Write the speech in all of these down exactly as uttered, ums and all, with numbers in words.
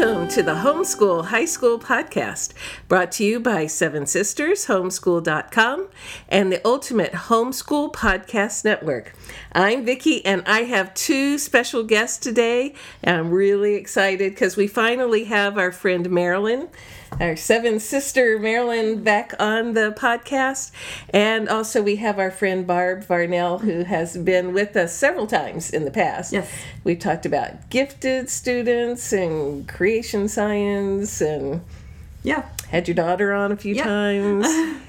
Welcome to the Homeschool High School Podcast, brought to you by Seven Sisters, homeschool dot com, and the Ultimate Homeschool Podcast Network. I'm Vicki, and I have two special guests today. I'm really excited because we finally have our friend Marilyn, our Seven Sister Marilyn, back on the podcast. And also we have our friend Barb Varnell, who has been with us several times in the past. Yes. We've talked about gifted students and creation science, and yeah, had your daughter on a few yeah. times.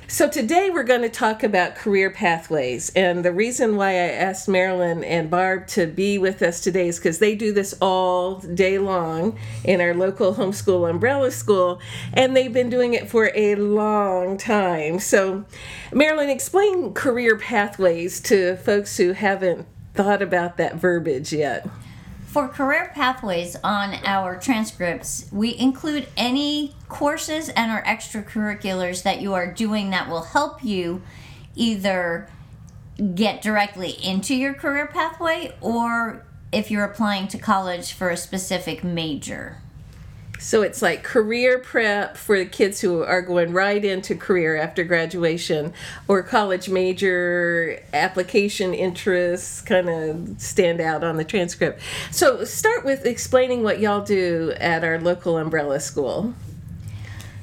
So today we're going to talk about career pathways, and the reason why I asked Marilyn and Barb to be with us today is because they do this all day long in our local homeschool umbrella school, and they've been doing it for a long time. So Marilyn, explain career pathways to folks who haven't thought about that verbiage yet. For career pathways on our transcripts, we include any courses and or extracurriculars that you are doing that will help you either get directly into your career pathway or if you're applying to college for a specific major. So it's like career prep for the kids who are going right into career after graduation, or college major application interests kind of stand out on the transcript. So start with explaining what y'all do at our local umbrella school.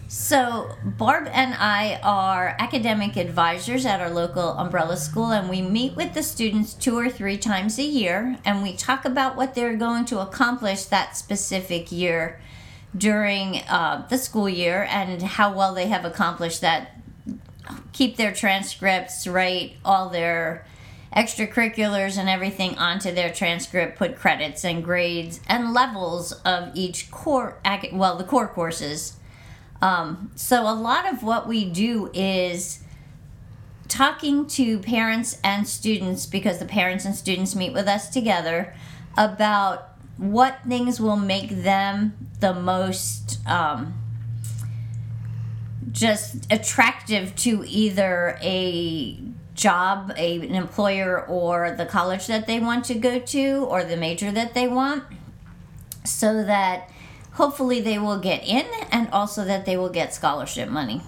So Barb and I are academic advisors at our local umbrella school, and we meet with the students two or three times a year, and we talk about what they're going to accomplish that specific year during uh, the school year and how well they have accomplished that, keep their transcripts, write all their extracurriculars and everything onto their transcript, put credits and grades and levels of each core, well, the core courses. Um, so a lot of what we do is talking to parents and students, because the parents and students meet with us together, about what things will make them the most um, just attractive to either a job, a, an employer, or the college that they want to go to, or the major that they want, so that hopefully they will get in and also that they will get scholarship money.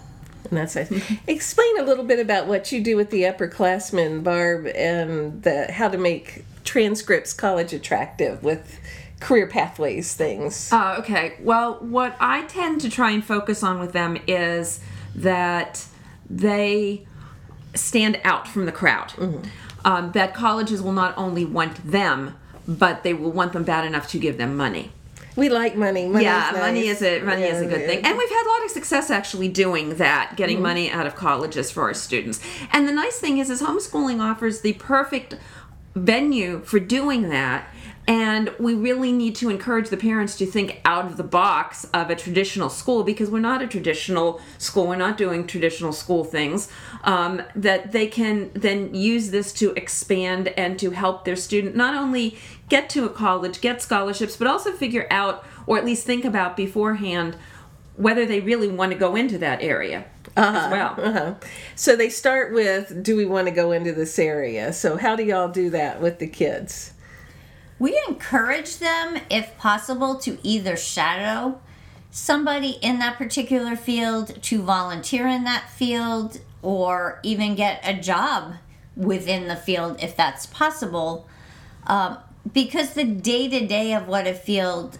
And that's it. Explain a little bit about what you do with the upperclassmen, Barb, and the, how to make transcripts college attractive with career pathways things. Uh, okay. Well, what I tend to try and focus on with them is that they stand out from the crowd. Mm-hmm. Um, that colleges will not only want them, but they will want them bad enough to give them money. We like money. Money's yeah, nice. money is a money yeah, is a good yeah. thing, and we've had a lot of success actually doing that, getting mm-hmm. money out of colleges for our students. And the nice thing is, is homeschooling offers the perfect venue for doing that, and we really need to encourage the parents to think out of the box of a traditional school, because we're not a traditional school. We're not doing traditional school things, um, that they can then use this to expand and to help their student not only get to a college, get scholarships, but also figure out, or at least think about beforehand, whether they really want to go into that area uh-huh. as well. Uh-huh. So they start with, do we want to go into this area? So how do y'all do that with the kids? We encourage them, if possible, to either shadow somebody in that particular field, to volunteer in that field, or even get a job within the field if that's possible. Um, because the day-to-day of what a field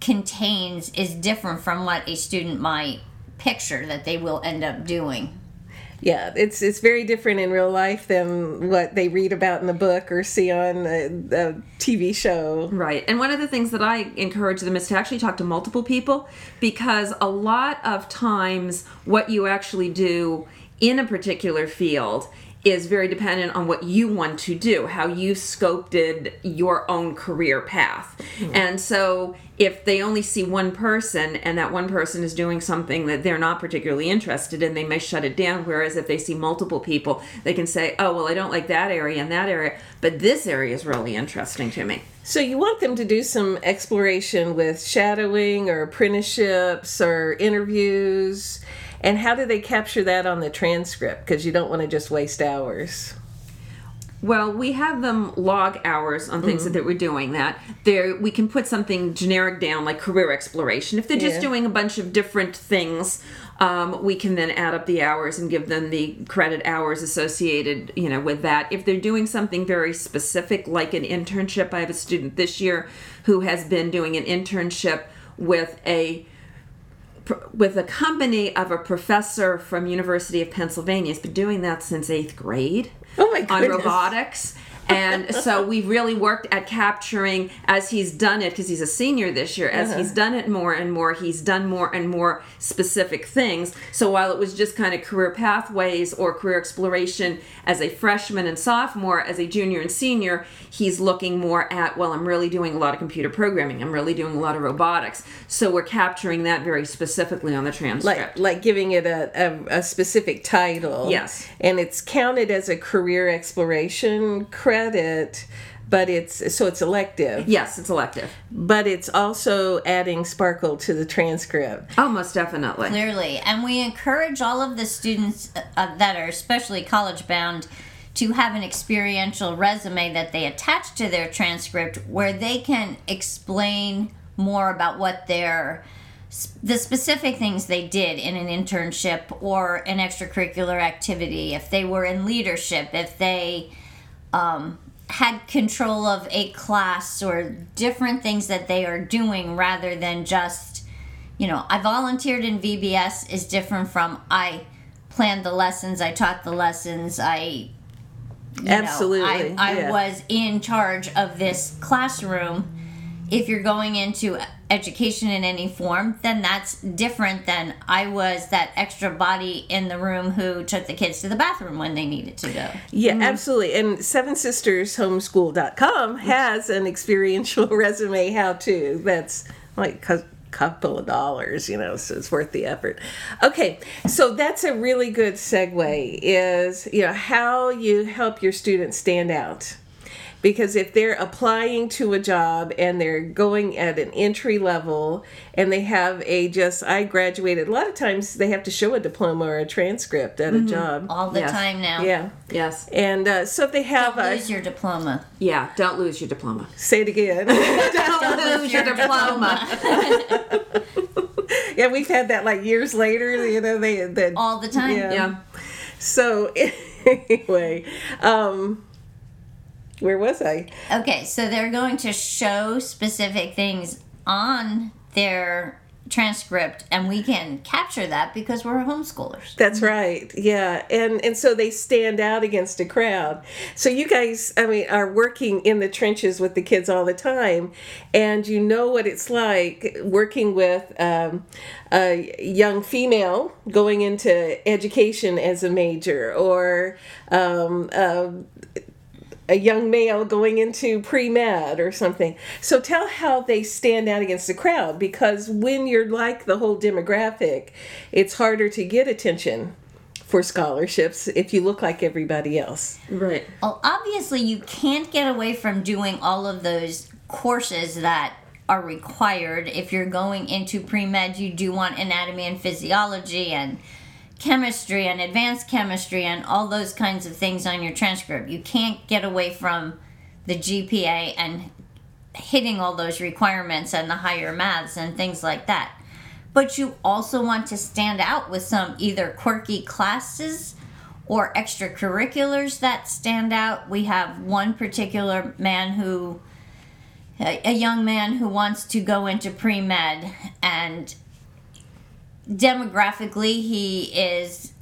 contains is different from what a student might picture that they will end up doing. Yeah, it's it's very different in real life than what they read about in the book or see on a, a T V show. Right. And one of the things that I encourage them is to actually talk to multiple people, because a lot of times what you actually do in a particular field is very dependent on what you want to do, how you sculpted your own career path. Mm-hmm. And so if they only see one person and that one person is doing something that they're not particularly interested in, they may shut it down. Whereas if they see multiple people, they can say, oh, well, I don't like that area and that area, but this area is really interesting to me. So you want them to do some exploration with shadowing or apprenticeships or interviews. And how do they capture that on the transcript? Because you don't want to just waste hours. Well, we have them log hours on things mm-hmm. that we're doing. That there, we can put something generic down, like career exploration. If they're yeah. just doing a bunch of different things, um, we can then add up the hours and give them the credit hours associated, you know, with that. If they're doing something very specific, like an internship, I have a student this year who has been doing an internship with a with a company of a professor from University of Pennsylvania. He's been doing that since eighth grade. Oh my goodness. On robotics. And so we've really worked at capturing, as he's done it, because he's a senior this year, as uh-huh. he's done it more and more, he's done more and more specific things. So while it was just kind of career pathways or career exploration as a freshman and sophomore, as a junior and senior, he's looking more at, well, I'm really doing a lot of computer programming. I'm really doing a lot of robotics. So we're capturing that very specifically on the transcript. Like, like giving it a, a, a specific title. Yes. And it's counted as a career exploration credit. It, but it's so it's elective. Yes, it's elective. But it's also adding sparkle to the transcript. Oh, most definitely. Clearly. And we encourage all of the students uh, that are especially college bound to have an experiential resume that they attach to their transcript where they can explain more about what their the specific things they did in an internship or an extracurricular activity, if they were in leadership, if they Um, had control of a class or different things that they are doing rather than just, you know, I volunteered in V B S is different from I planned the lessons, I taught the lessons, I, you Absolutely. know, I, I yeah. was in charge of this classroom. If you're going into education in any form, then that's different than I was that extra body in the room who took the kids to the bathroom when they needed to go. Yeah, mm-hmm. absolutely. And Seven Sisters Homeschool dot com has an experiential resume how-to that's like a couple of dollars, you know, so it's worth the effort. Okay, so that's a really good segue is, you know, how you help your students stand out. Because if they're applying to a job and they're going at an entry level and they have a just, I graduated, a lot of times they have to show a diploma or a transcript at mm-hmm. a job. All the yes. time now. Yeah. Yes. And uh, so if they have don't a... Don't lose your diploma. Yeah, don't lose your diploma. Say it again. don't, don't lose your, your diploma. diploma. yeah, we've had that like years later. You know, they... they All the time. Yeah. yeah. So anyway... Um, Where was I? Okay, so they're going to show specific things on their transcript, and we can capture that because we're homeschoolers. That's right, yeah. And and so they stand out against a crowd. So you guys, I mean, are working in the trenches with the kids all the time, and you know what it's like working with um, a young female going into education as a major, or... Um, uh, a young male going into pre-med or something. So tell how they stand out against the crowd, because when you're like the whole demographic, it's harder to get attention for scholarships if you look like everybody else. Right. Well, obviously you can't get away from doing all of those courses that are required. If you're going into pre-med, you do want anatomy and physiology and chemistry and advanced chemistry and all those kinds of things on your transcript. You can't get away from the G P A and hitting all those requirements and the higher maths and things like that. But you also want to stand out with some either quirky classes or extracurriculars that stand out. We have one particular man who, a young man who wants to go into pre-med, and demographically, he is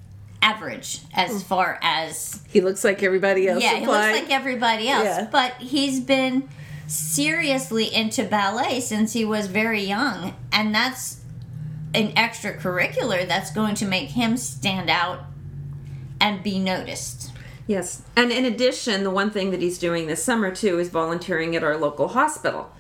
average as far as... He looks like everybody else. Yeah, applied. he looks like everybody else. Yeah. But he's been seriously into ballet since he was very young. And that's an extracurricular that's going to make him stand out and be noticed. Yes. And in addition, the one thing that he's doing this summer, too, is volunteering at our local hospital.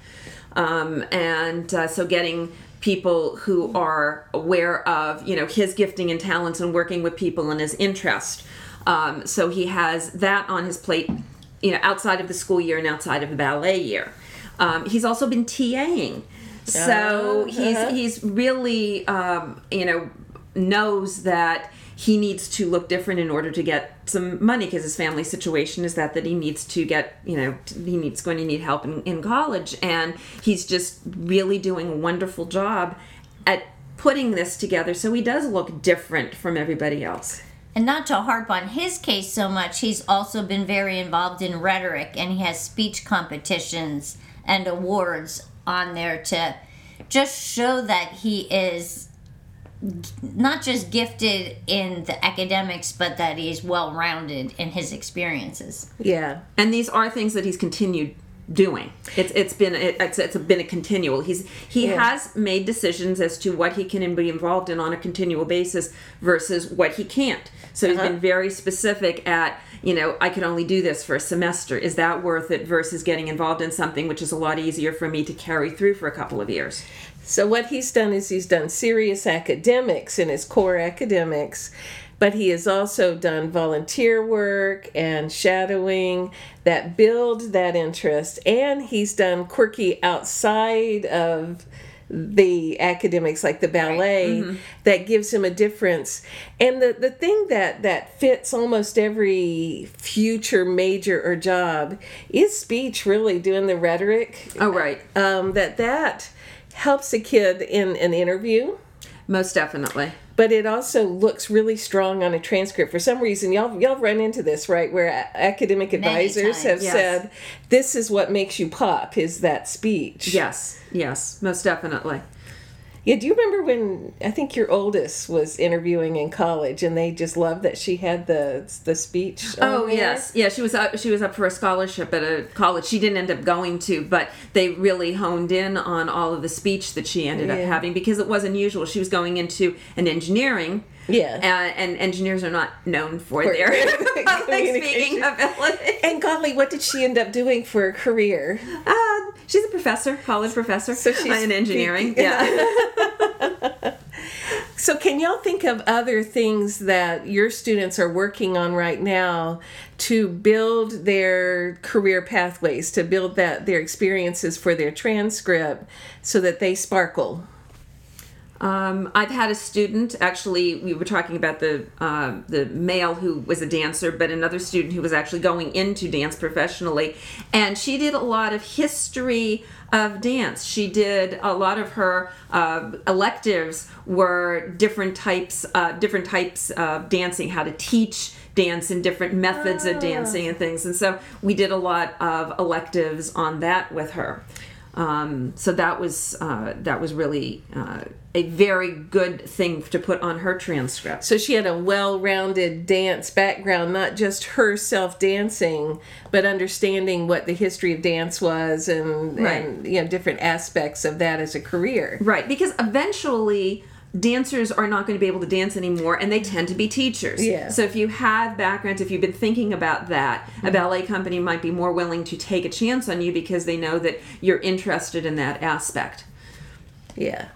Um, and uh, so getting... people who are aware of, you know, his gifting and talents and working with people and his interest. Um, so he has that on his plate, you know, outside of the school year and outside of the ballet year. Um, he's also been TAing. So uh-huh. he's, he's really, um, you know, knows that he needs to look different in order to get some money, because his family situation is that that he needs to get, you know, he needs going to need help in, in college. And he's just really doing a wonderful job at putting this together, so he does look different from everybody else. And not to harp on his case so much, he's also been very involved in rhetoric, and he has speech competitions and awards on there to just show that he is not just gifted in the academics, but that he's well-rounded in his experiences. Yeah. And these are things that he's continued doing. It's it's been it, it's, it's been a continual. He's he yeah. has made decisions as to what he can be involved in on a continual basis versus what he can't. So uh-huh. he's been very specific at, you know, I can only do this for a semester. Is that worth it versus getting involved in something which is a lot easier for me to carry through for a couple of years? So what he's done is he's done serious academics in his core academics, but he has also done volunteer work and shadowing that build that interest, and he's done quirky outside of the academics, like the ballet, right. mm-hmm. that gives him a difference. And the, the thing that, that fits almost every future major or job is speech, really, doing the rhetoric. Oh, right. Um, that that helps a kid in an interview. Most definitely. But it also looks really strong on a transcript. For some reason, y'all y'all run into this, right, where a- academic advisors have yes. said, this is what makes you pop, is that speech. Yes, yes, most definitely. Yeah, do you remember when, I think your oldest was interviewing in college, and they just loved that she had the the speech? Oh, yes. Yeah, she was up, she was up for a scholarship at a college she didn't end up going to, but they really honed in on all of the speech that she ended yeah. up having, because it was unusual. She was going into an engineering Yeah, uh, and engineers are not known for, for their public speaking ability. And golly, what did she end up doing for a career? Uh, she's a professor, college professor, so she's in engineering. Speaking. Yeah. So, can y'all think of other things that your students are working on right now to build their career pathways, to build that their experiences for their transcript, so that they sparkle? Um, I've had a student, actually, we were talking about the uh, the male who was a dancer, but another student who was actually going into dance professionally, and she did a lot of history of dance. She did a lot of her uh, electives were different types, uh, different types of dancing, how to teach dance and different methods ah. of dancing and things, and so we did a lot of electives on that with her. Um, so that was uh, that was really uh, a very good thing to put on her transcript. So she had a well-rounded dance background, not just herself dancing, but understanding what the history of dance was and, right. and you know, different aspects of that as a career. Right, because eventually dancers are not going to be able to dance anymore, and they tend to be teachers. Yeah. So if you have backgrounds, if you've been thinking about that, mm-hmm. a ballet company might be more willing to take a chance on you because they know that you're interested in that aspect. Yeah.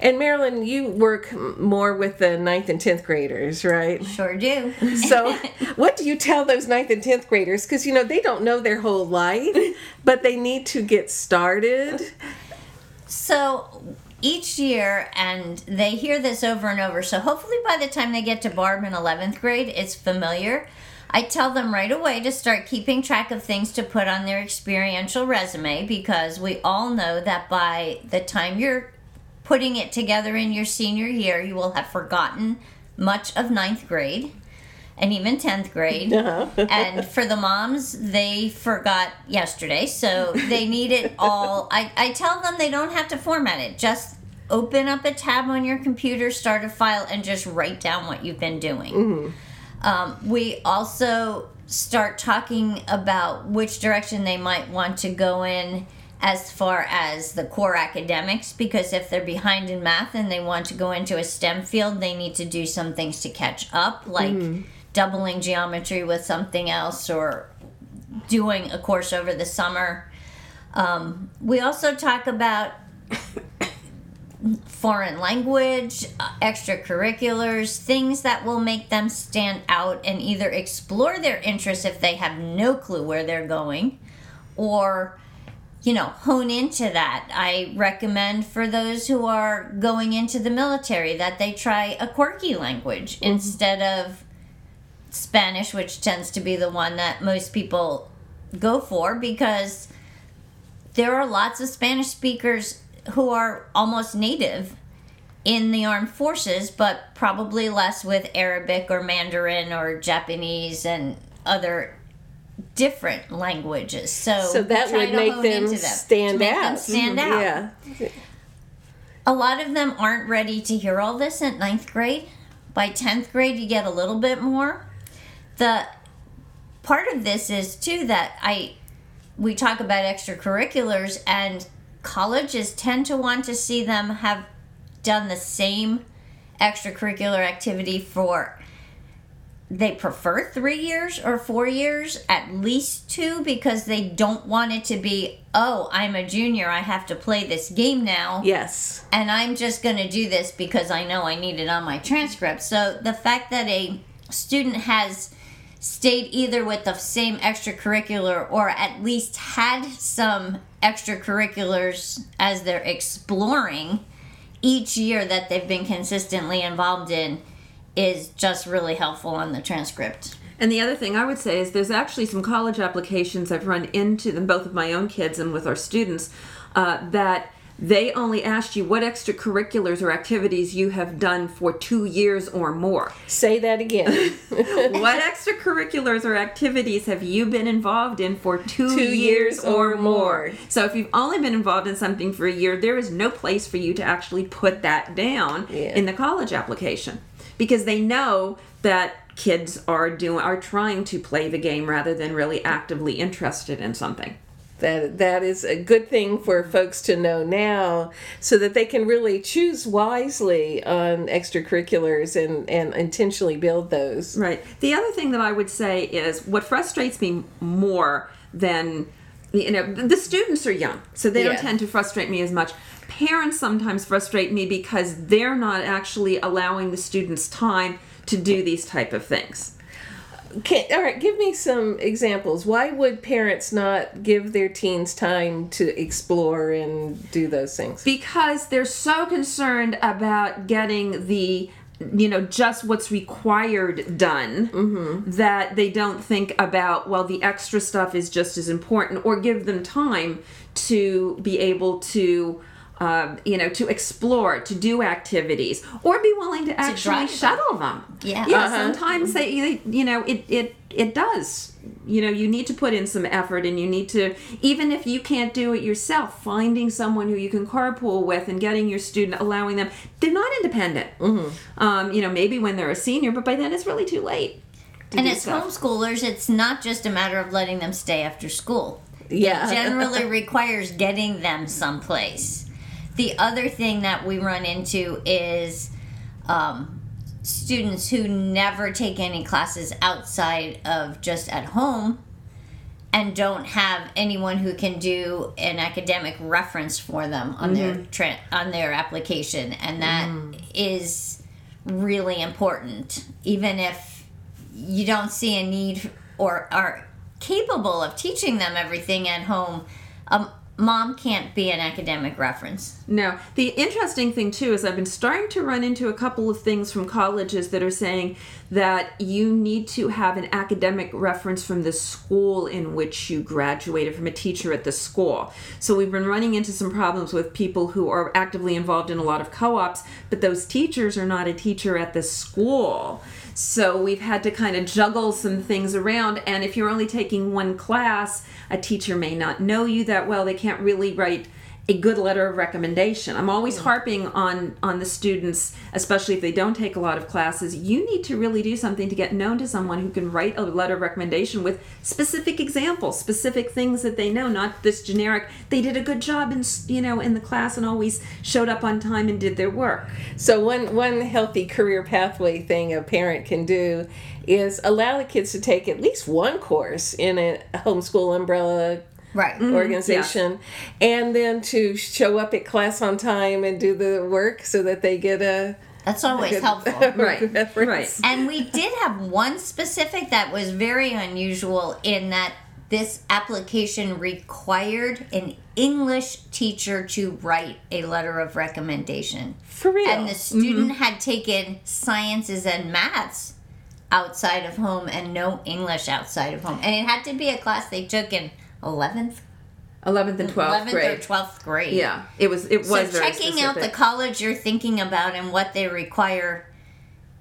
And Marilyn, you work more with the ninth and tenth graders, right? Sure do. So what do you tell those ninth and tenth graders? Because, you know, they don't know their whole life, but they need to get started. So each year, and they hear this over and over, so hopefully by the time they get to Barb in eleventh grade, it's familiar. I tell them right away to start keeping track of things to put on their experiential resume, because we all know that by the time you're putting it together in your senior year, you will have forgotten much of ninth grade and even tenth grade. No. And for the moms, they forgot yesterday, so they need it all. I, I tell them they don't have to format it. Just open up a tab on your computer, start a file, and just write down what you've been doing. Mm-hmm. Um, we also start talking about which direction they might want to go in as far as the core academics, because if they're behind in math and they want to go into a STEM field, they need to do some things to catch up, like mm-hmm. doubling geometry with something else or doing a course over the summer. Um, we also talk about foreign language, uh, extracurriculars, things that will make them stand out and either explore their interests if they have no clue where they're going, or you know, hone into that. I recommend for those who are going into the military that they try a quirky language mm-hmm. instead of Spanish, which tends to be the one that most people go for, because there are lots of Spanish speakers who are almost native in the armed forces, but probably less with Arabic or Mandarin or Japanese and other different languages. So, so that would make them, them stand make out. Them stand mm-hmm. out. Yeah. A lot of them aren't ready to hear all this at ninth grade. By tenth grade, you get a little bit more. The part of this is, too, that I we talk about extracurriculars, and colleges tend to want to see them have done the same extracurricular activity for, they prefer three years or four years, at least two, because they don't want it to be, oh, I'm a junior, I have to play this game now. Yes. And I'm just going to do this because I know I need it on my transcript. So the fact that a student has stayed either with the same extracurricular or at least had some extracurriculars as they're exploring each year that they've been consistently involved in is just really helpful on the transcript. And the other thing I would say is there's actually some college applications I've run into them, both of my own kids and with our students, uh, that they only asked you what extracurriculars or activities you have done for two years or more. Say that again. What extracurriculars or activities have you been involved in for two, two years, years or, or more? more? So if you've only been involved in something for a year, there is no place for you to actually put that down yeah. in the college application. Because they know that kids are doing are trying to play the game rather than really actively interested in something. That that is a good thing for folks to know now, so that they can really choose wisely on extracurriculars and, and intentionally build those. Right. The other thing that I would say is what frustrates me more than, you know, the students are young, so they yeah. don't tend to frustrate me as much. Parents sometimes frustrate me because they're not actually allowing the students time to do these type of things. Okay, all right, give me some examples. Why would parents not give their teens time to explore and do those things? Because they're so concerned about getting the, you know, just what's required done mm-hmm. that they don't think about, well, the extra stuff is just as important, or give them time to be able to Um, you know, to explore, to do activities, or be willing to, to actually shuttle them. them. Yeah. Yeah. Uh-huh. Sometimes they, you know, it, it it does. You know, you need to put in some effort, and you need to, even if you can't do it yourself, finding someone who you can carpool with and getting your student, allowing them. They're not independent. Mm-hmm. Um, you know, maybe when they're a senior, but by then it's really too late. To and as stuff. Homeschoolers, it's not just a matter of letting them stay after school. Yeah. It generally requires getting them someplace. The other thing that we run into is um, students who never take any classes outside of just at home and don't have anyone who can do an academic reference for them on mm-hmm. their tra- on their application. And that mm. is really important. Even if you don't see a need or are capable of teaching them everything at home, um, Mom can't be an academic reference. No. The interesting thing, too, is I've been starting to run into a couple of things from colleges that are saying that you need to have an academic reference from the school in which you graduated, from a teacher at the school. So we've been running into some problems with people who are actively involved in a lot of co-ops, but those teachers are not a teacher at the school. So we've had to kind of juggle some things around, and if you're only taking one class, a teacher may not know you that well. They can't really write a good letter of recommendation. I'm always harping on, on the students, especially if they don't take a lot of classes. You need to really do something to get known to someone who can write a letter of recommendation with specific examples, specific things that they know, not this generic, they did a good job in, you know, in the class and always showed up on time and did their work. So one, one healthy career pathway thing a parent can do is allow the kids to take at least one course in a homeschool umbrella right. mm-hmm. organization, yeah. and then to show up at class on time and do the work so that they get a... That's always a good, helpful. Right. Reference. Right. And we did have one specific that was very unusual in that this application required an English teacher to write a letter of recommendation. For real. And the student mm-hmm. had taken sciences and maths outside of home and no English outside of home. And it had to be a class they took in eleventh eleventh and twelfth eleventh grade. or twelfth grade. Yeah. It was it was so very checking specific. Out the college you're thinking about and what they require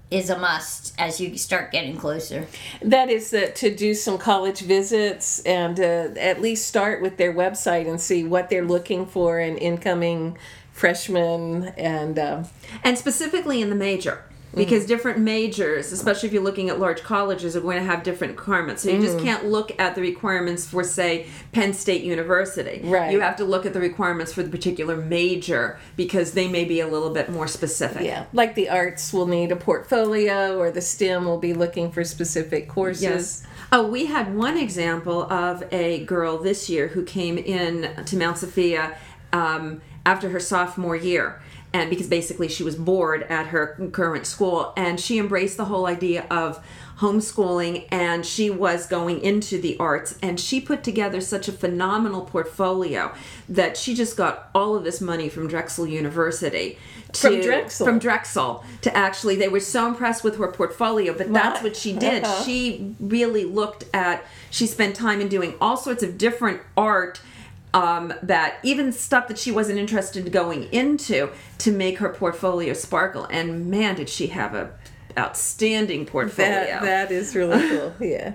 is a must as you start getting closer. That is uh, to do some college visits and uh, at least start with their website and see what they're looking for in incoming freshmen and uh, and specifically in the major. Because different majors, especially if you're looking at large colleges, are going to have different requirements. So you mm. just can't look at the requirements for, say, Penn State University. Right. You have to look at the requirements for the particular major because they may be a little bit more specific. Yeah. Like the arts will need a portfolio or the STEM will be looking for specific courses. Yes. Oh, we had one example of a girl this year who came in to Mount Sophia um, after her sophomore year. And because basically she was bored at her current school, and she embraced the whole idea of homeschooling, and she was going into the arts, and she put together such a phenomenal portfolio that she just got all of this money from Drexel University. To, from Drexel? From Drexel. To actually, they were so impressed with her portfolio, but wow. that's what she did. Uh-huh. She really looked at, she spent time in doing all sorts of different art Um, that even stuff that she wasn't interested in going into to make her portfolio sparkle. And man, did she have a outstanding portfolio. That, that is really cool, yeah.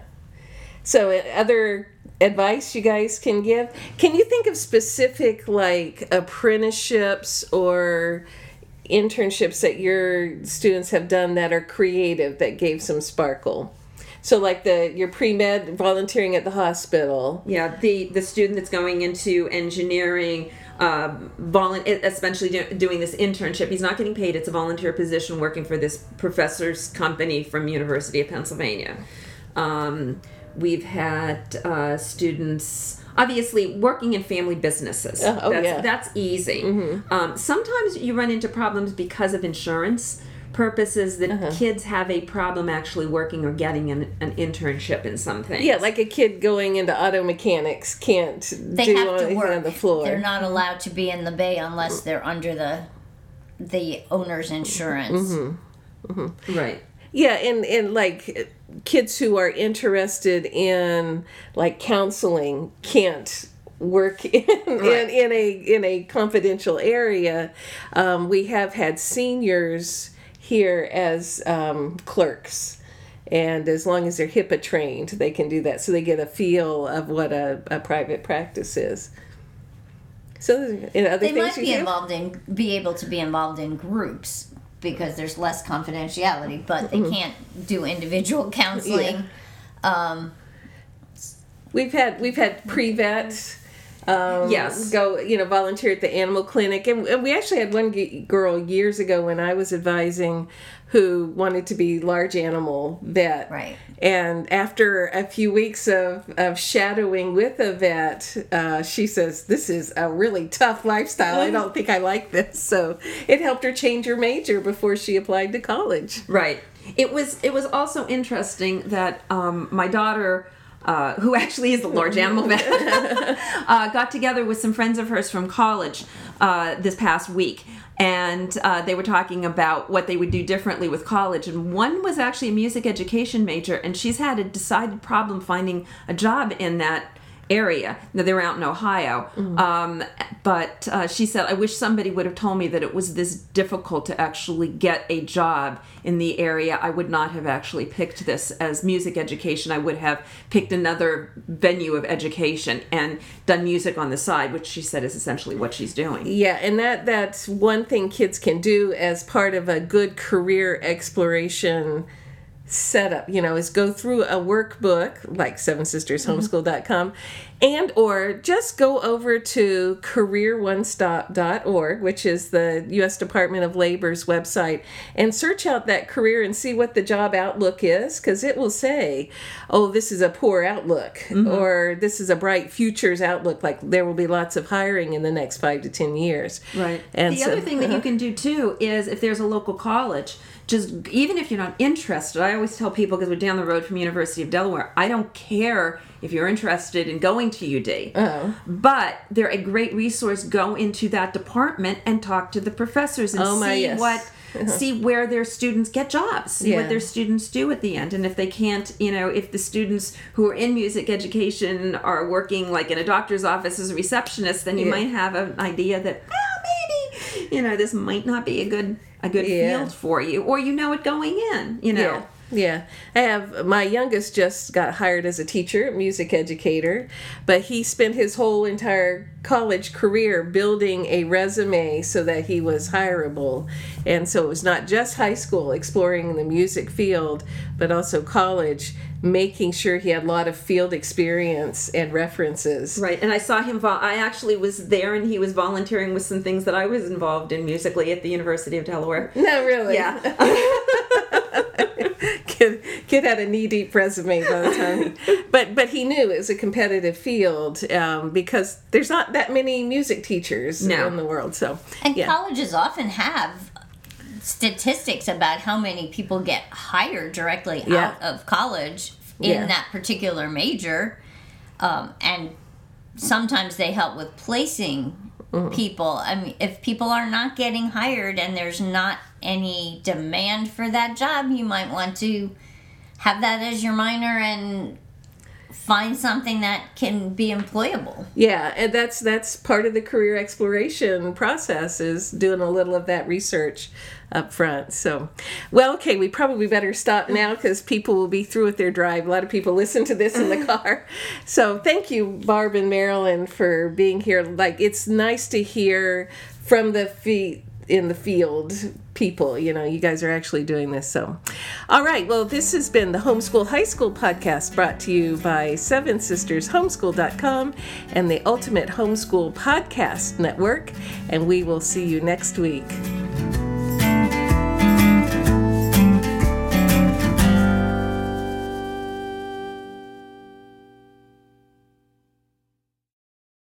So other advice you guys can give? Can you think of specific like apprenticeships or internships that your students have done that are creative, that gave some sparkle? So like the your pre-med volunteering at the hospital. Yeah, the, the student that's going into engineering, um, volu- essentially do, doing this internship. He's not getting paid. It's a volunteer position working for this professor's company from University of Pennsylvania. Um, we've had uh, students... Obviously, working in family businesses. Uh, oh, that's, yeah. That's easy. Mm-hmm. Um, sometimes you run into problems because of insurance purposes that uh-huh. kids have a problem actually working or getting an, an internship in something. Yeah, like a kid going into auto mechanics can't they do have to work on the floor. They're not allowed to be in the bay unless they're under the the owner's insurance. Mm-hmm. Mm-hmm. Right. Yeah, and, and like kids who are interested in like counseling can't work in, right. in in a in a confidential area. Um, we have had seniors here as um, clerks, and as long as they're HIPAA trained, they can do that. So they get a feel of what a, a private practice is. So you know, other they things might you be do? involved in, be able to be involved in groups because there's less confidentiality, but they can't do individual counseling. Yeah. Um, we've had we've had pre-vet. Um, yes. Go, you know, volunteer at the animal clinic. And, and we actually had one g- girl years ago when I was advising who wanted to be large animal vet. Right. And after a few weeks of, of shadowing with a vet, uh, she says, this is a really tough lifestyle. I don't think I like this. So it helped her change her major before she applied to college. Right. It was, it was also interesting that um, my daughter... Uh, who actually is a large animal vet, uh, got together with some friends of hers from college uh, this past week. And uh, they were talking about what they would do differently with college. And one was actually a music education major, and she's had a decided problem finding a job in that area. Now, they were out in Ohio. Mm-hmm. Um, but uh, she said, I wish somebody would have told me that it was this difficult to actually get a job in the area. I would not have actually picked this as music education. I would have picked another venue of education and done music on the side, which she said is essentially what she's doing. Yeah, and that that's one thing kids can do as part of a good career exploration setup, you know, is go through a workbook like Seven Sisters Homeschool dot com, and or just go over to career one stop dot org, which is the U S Department of Labor's website, and search out that career and see what the job outlook is, because it will say, oh, this is a poor outlook, mm-hmm. or this is a bright futures outlook, like there will be lots of hiring in the next five to ten years. Right. And the so, other thing that you can do too is if there's a local college, just even if you're not interested, I always tell people, because we're down the road from University of Delaware, I don't care if you're interested in going to U D. Oh. But they're a great resource. Go into that department and talk to the professors and oh my, see yes. what... Uh-huh. See where their students get jobs, see yeah. what their students do at the end. And if they can't, you know, if the students who are in music education are working like in a doctor's office as a receptionist, then you yeah. might have an idea that, oh, maybe, you know, this might not be a good a good yeah. field for you. Or you know it going in, you know. Yeah. Yeah, I have, my youngest just got hired as a teacher, music educator, but he spent his whole entire college career building a resume so that he was hireable. And so it was not just high school exploring the music field, but also college, making sure he had a lot of field experience and references. Right, and I saw him, vol- I actually was there and he was volunteering with some things that I was involved in musically at the University of Delaware. No, really? Yeah. Kid, kid had a knee-deep resume by the time. But but he knew it was a competitive field um, because there's not that many music teachers no. in the world. So And yeah. colleges often have statistics about how many people get hired directly yeah. out of college in yeah. that particular major. Um, and sometimes they help with placing mm-hmm. people. I mean, if people are not getting hired and there's not any demand for that job, you might want to have that as your minor and find something that can be employable. Yeah, and that's that's part of the career exploration process, is doing a little of that research up front. So, well, okay, we probably better stop now because people will be through with their drive. A lot of people listen to this in the car. So thank you, Barb and Marilyn, for being here. Like, it's nice to hear from the feet in the field people, you know, you guys are actually doing this. So, all right, well, this has been the Homeschool High School podcast, brought to you by Seven Sisters Homeschool dot com and the Ultimate Homeschool Podcast Network, and we will see you next week.